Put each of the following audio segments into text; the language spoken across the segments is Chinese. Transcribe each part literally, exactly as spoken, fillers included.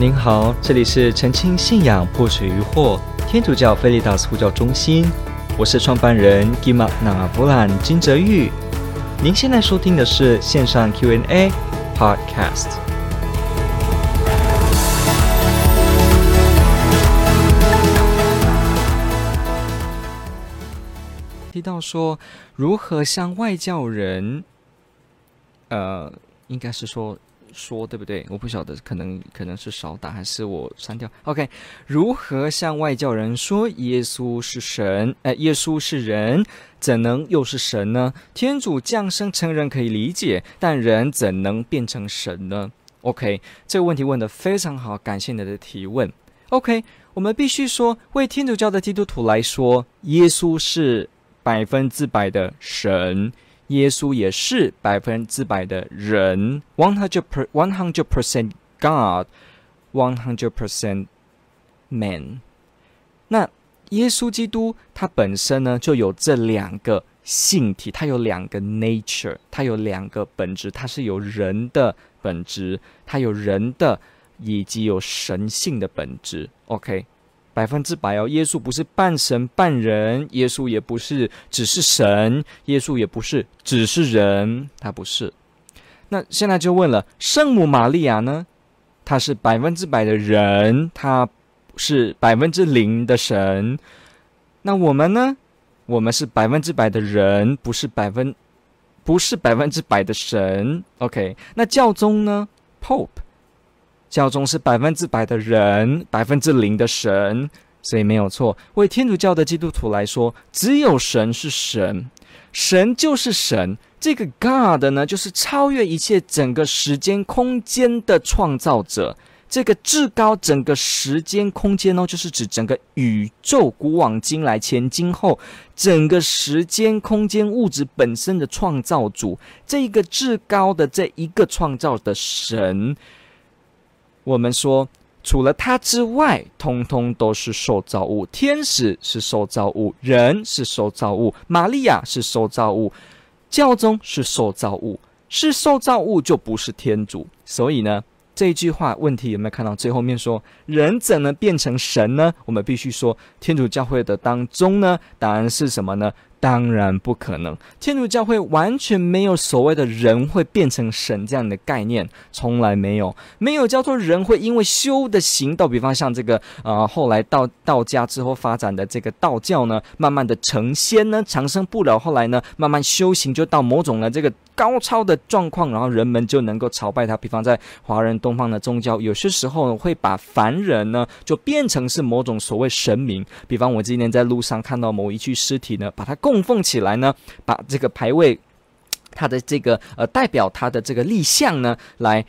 您好，这里是澄清信仰破除疑惑天主教菲利达斯呼叫中心，我是创办人吉玛纳布兰金哲玉。您现在收听的是线上 Q and A Podcast。提到说如何向外教人，呃，应该是说。说对不对？我不晓得，可能可能是少打还是我删掉。OK， 如何向外教人说耶稣是神？呃，耶稣是人，怎能又是神呢？天主降生成人可以理解，但人怎能变成神呢 ？OK， 这个问题问得非常好，感谢你的提问。OK， 我们必须说，为天主教的基督徒来说，耶稣是百分之百的神。耶稣也是百分之百的人 ,one hundred percent God, one hundred percent man。 那耶稣基督他本身呢就有这两个性体，他有两个 nature， 他有两个本质，他是有人的本质，他有人的以及有神性的本质。 OK，百分之百哦，耶稣不是半神半人，耶稣也不是只是神，耶稣也不是只是人，他不是。那现在就问了，圣母玛利亚呢？她是百分之百的人，她是百分之零的神。那我们呢？我们是百分之百的人，不是百分不是百分之百的神。OK， 那教宗呢 ？Pope。教宗是百分之百的人，百分之零的神，所以没有错。为天主教的基督徒来说，只有神是神，神就是神。这个 God 呢，就是超越一切整个时间空间的创造者。这个至高整个时间空间呢、哦，就是指整个宇宙古往今来前今后整个时间空间物质本身的创造主。这一个至高的这一个创造的神。我们说除了他之外通通都是受造物，天使是受造物，人是受造物，玛利亚是受造物，教宗是受造物，是受造物就不是天主。所以呢，这一句话问题有没有看到最后面说人怎能变成神呢？我们必须说天主教会的当中呢，答案是什么呢？当然不可能，天主教会完全没有所谓的人会变成神这样的概念，从来没有，没有叫做人会因为修的行道，比方像这个呃后来道道家之后发展的这个道教呢，慢慢的成仙呢，长生不老，后来呢慢慢修行就到某种的这个高超的状况，然后人们就能够朝拜他。比方在华人东方的宗教，有些时候会把凡人呢就变成是某种所谓神明，比方我今天在路上看到某一具尸体呢，把它供奉起来呢，把这个牌位，他的这个呃代表他的这个立像呢，来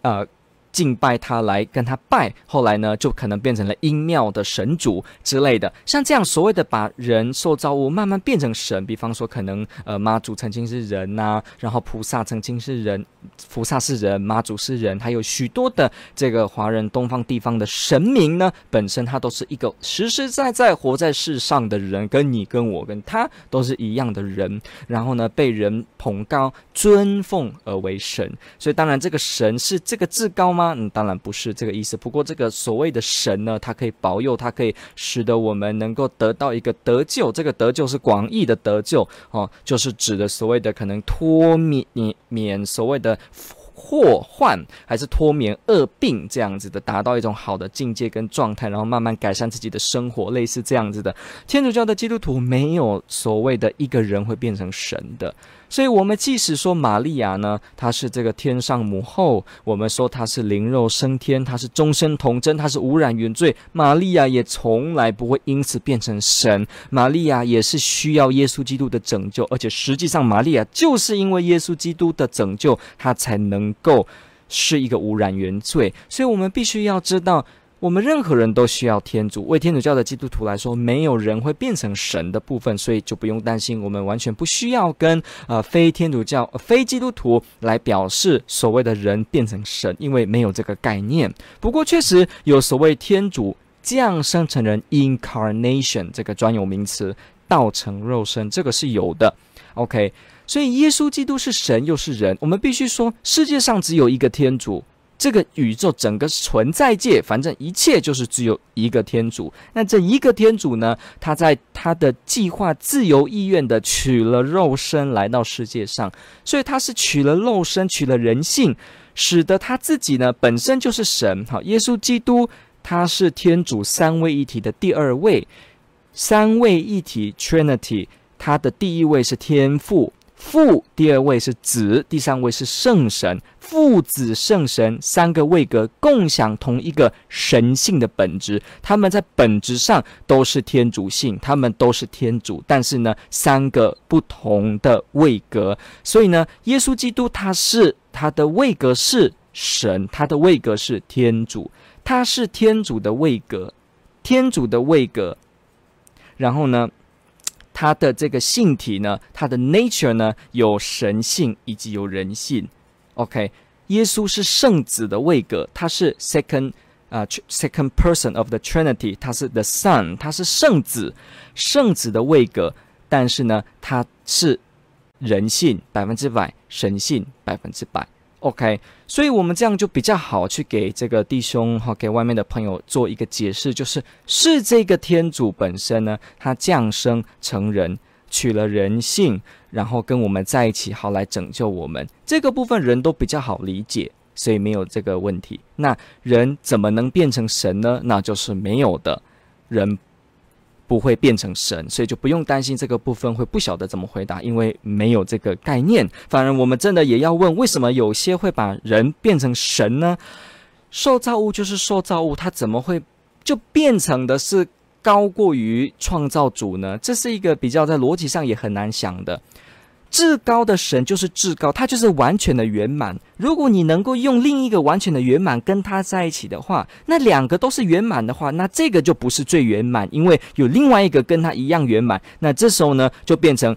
呃敬拜他，来跟他拜，后来呢就可能变成了阴庙的神主之类的。像这样所谓的把人受造物慢慢变成神，比方说可能呃妈祖曾经是人呐、啊，然后菩萨曾经是人，菩萨是人，妈祖是人，还有许多的这个华人东方地方的神明呢，本身他都是一个实实在在活在世上的人，跟你跟我跟他都是一样的人，然后呢被人捧高尊奉而为神。所以当然这个神是这个至高吗？嗯，当然不是这个意思。不过这个所谓的神呢，它可以保佑，它可以使得我们能够得到一个得救，这个得救是广义的得救哦，就是指的所谓的可能脱免免所谓的祸患，还是脱免恶病这样子的，达到一种好的境界跟状态，然后慢慢改善自己的生活，类似这样子的。天主教的基督徒没有所谓的一个人会变成神的，所以我们即使说玛利亚呢，她是这个天上母后，我们说她是灵肉升天，她是终身童真，她是无染原罪，玛利亚也从来不会因此变成神，玛利亚也是需要耶稣基督的拯救，而且实际上玛利亚就是因为耶稣基督的拯救，她才能能够是一个无染原罪。所以我们必须要知道，我们任何人都需要天主。为天主教的基督徒来说，没有人会变成神的部分，所以就不用担心，我们完全不需要跟呃非天主教、呃、非基督徒来表示所谓的人变成神，因为没有这个概念。不过确实有所谓天主降生成人 incarnation 这个专有名词，道成肉身，这个是有的。 OK， 所以耶稣基督是神又是人，我们必须说世界上只有一个天主，这个宇宙整个存在界，反正一切就是只有一个天主。那这一个天主呢，他在他的计划自由意愿的取了肉身来到世界上，所以他是取了肉身，取了人性，使得他自己呢本身就是神。好，耶稣基督他是天主三位一体的第二位，三位一体 Trinity， 他的第一位是天父。父，第二位是子，第三位是圣神，父子圣神三个位格共享同一个神性的本质，他们在本质上都是天主性，他们都是天主，但是呢，三个不同的位格。所以呢，耶稣基督他是他的位格是神，他的位格是天主，他是天主的位格，天主的位格。然后呢？他的这个性体呢，他的 nature 呢，有神性以及有人性。OK， 耶稣是圣子的位格，他是 second 啊、uh, second person of the Trinity， 他是 the Son， 他是圣子，圣子的位格。但是呢，他是人性百分之百，神性百分之百。OK， 所以我们这样就比较好去给这个弟兄和给外面的朋友做一个解释，就是是这个天主本身呢，他降生成人，取了人性，然后跟我们在一起，好来拯救我们。这个部分人都比较好理解，所以没有这个问题。那人怎么能变成神呢？那就是没有的，人不会变成神，所以就不用担心这个部分会不晓得怎么回答，因为没有这个概念。反而我们真的也要问，为什么有些会把人变成神呢？受造物就是受造物，它怎么会就变成的是高过于创造主呢？这是一个比较在逻辑上也很难想的。至高的神就是至高，它就是完全的圆满。如果你能够用另一个完全的圆满跟它在一起的话，那两个都是圆满的话，那这个就不是最圆满，因为有另外一个跟它一样圆满。那这时候呢，就变成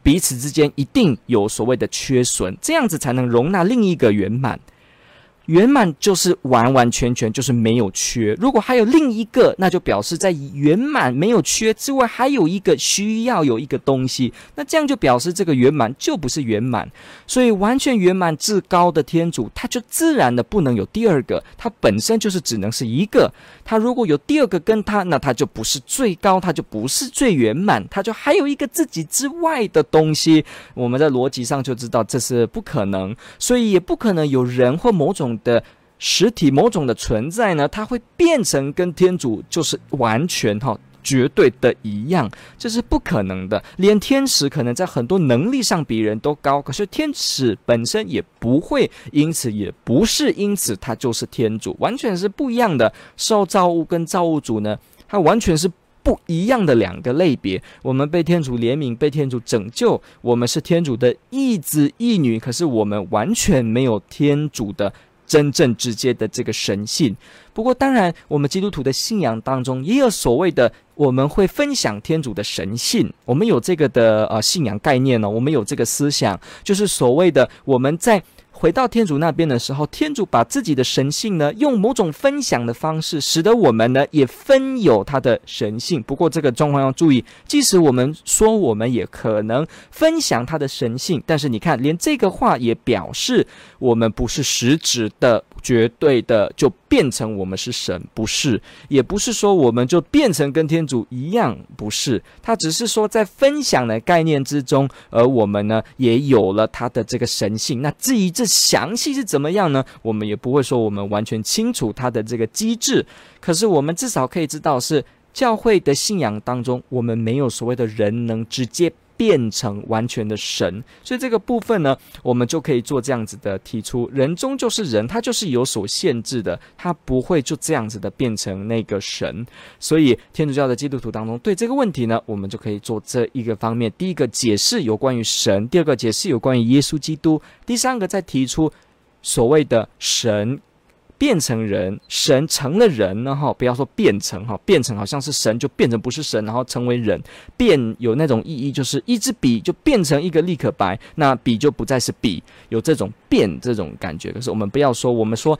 彼此之间一定有所谓的缺损，这样子才能容纳另一个圆满。圆满就是完完全全就是没有缺，如果还有另一个，那就表示在圆满没有缺之外，还有一个需要有一个东西，那这样就表示这个圆满就不是圆满。所以完全圆满至高的天主，他就自然的不能有第二个，他本身就是只能是一个。他如果有第二个跟他，那他就不是最高，他就不是最圆满，他就还有一个自己之外的东西。我们在逻辑上就知道这是不可能，所以也不可能有人或某种的实体，某种的存在呢，它会变成跟天主就是完全哈、哦、绝对的一样，这是不可能的。连天使可能在很多能力上比人都高，可是天使本身也不会，因此也不是，因此它就是天主，完全是不一样的。受造物跟造物主呢，它完全是不一样的两个类别。我们被天主怜悯，被天主拯救，我们是天主的一子一女，可是我们完全没有天主的真正直接的这个神性。不过当然我们基督徒的信仰当中也有所谓的，我们会分享天主的神性，我们有这个的呃信仰概念呢、哦，我们有这个思想，就是所谓的我们在回到天主那边的时候，天主把自己的神性呢用某种分享的方式，使得我们呢也分有他的神性。不过这个状况要注意，即使我们说我们也可能分享他的神性，但是你看连这个话也表示我们不是实质的绝对的就变成我们是神，不是，也不是说我们就变成跟天主一样，不是，他只是说在分享的概念之中，而我们呢也有了他的这个神性。那至于这详细是怎么样呢，我们也不会说我们完全清楚他的这个机制，可是我们至少可以知道是教会的信仰当中，我们没有所谓的人能直接变成完全的神。所以这个部分呢，我们就可以做这样子的提出，人终究是人，他就是有所限制的，他不会就这样子的变成那个神。所以天主教的基督徒当中对这个问题呢，我们就可以做这一个方面，第一个解释有关于神，第二个解释有关于耶稣基督，第三个再提出所谓的神变成人，神成了人呢？哈，不要说变成哈，变成好像是神就变成不是神，然后成为人，变有那种意义，就是一支笔就变成一个立可白，那笔就不再是笔，有这种变这种感觉。可是我们不要说，我们说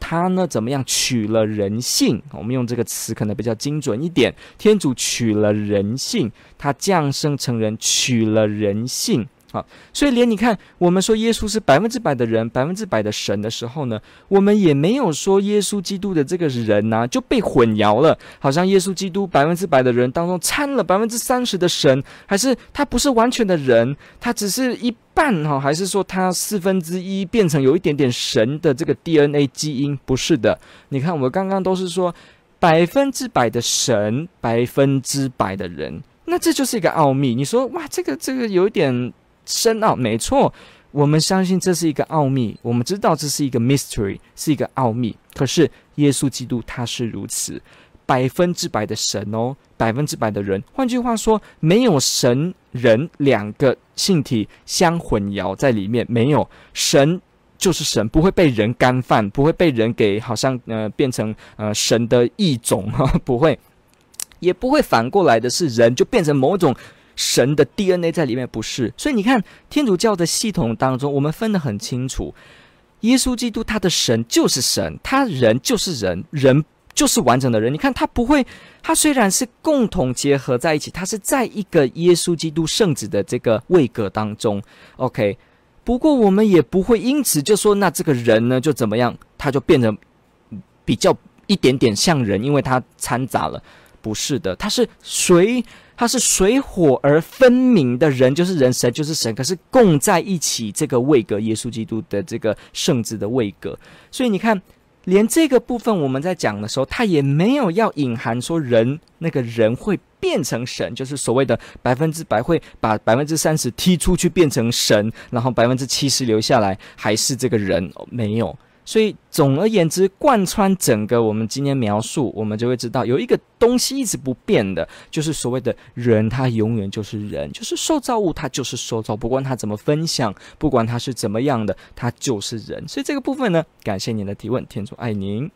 他呢怎么样取了人性，我们用这个词可能比较精准一点。天主取了人性，他降生成人，取了人性，好，所以连你看，我们说耶稣是百分之百的人、百分之百的神的时候呢，我们也没有说耶稣基督的这个人呐、啊、就被混淆了，好像耶稣基督百分之百的人当中掺了百分之三十的神，还是他不是完全的人，他只是一半哈、哦，还是说他四分之一变成有一点点神的这个 D N A 基因？不是的，你看我刚刚都是说百分之百的神、百分之百的人，那这就是一个奥秘。你说哇，这个这个有一点深奥，没错，我们相信这是一个奥秘，我们知道这是一个 mystery， 是一个奥秘。可是耶稣基督他是如此，百分之百的神哦，百分之百的人。换句话说，没有神人两个性体相混淆在里面，没有神。就是神不会被人干犯，不会被人给好像呃变成呃神的一种呵呵，不会，也不会反过来的是人就变成某种神的 D N A 在里面，不是。所以你看天主教的系统当中，我们分得很清楚，耶稣基督他的神就是神，他人就是人，人就是完整的人。你看他不会，他虽然是共同结合在一起，他是在一个耶稣基督圣子的这个位格当中 ，OK。不过我们也不会因此就说那这个人呢就怎么样，他就变成比较一点点像人，因为他掺杂了，不是的，他是随他是随火而分明的，人就是人，神就是神，可是共在一起这个位格，耶稣基督的这个圣子的位格。所以你看连这个部分我们在讲的时候，他也没有要隐含说人那个人会变成神，就是所谓的百分之百会把百分之三十踢出去变成神，然后百分之七十留下来还是这个人，没有。所以总而言之，贯穿整个我们今天描述，我们就会知道有一个东西一直不变的，就是所谓的人，他永远就是人，就是受造物，他就是受造，不管他怎么分享，不管他是怎么样的，他就是人。所以这个部分呢，感谢您的提问，天主爱您。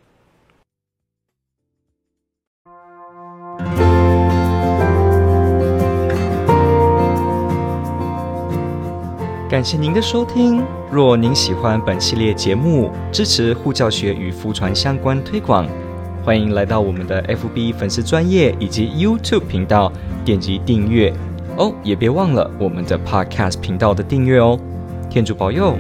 感谢您的收听，若您喜欢本系列节目，支持护教学与福传相关推广，欢迎来到我们的 F B 粉丝专页以及 YouTube 频道，点击订阅哦，也别忘了我们的 Podcast 频道的订阅哦。天主保佑。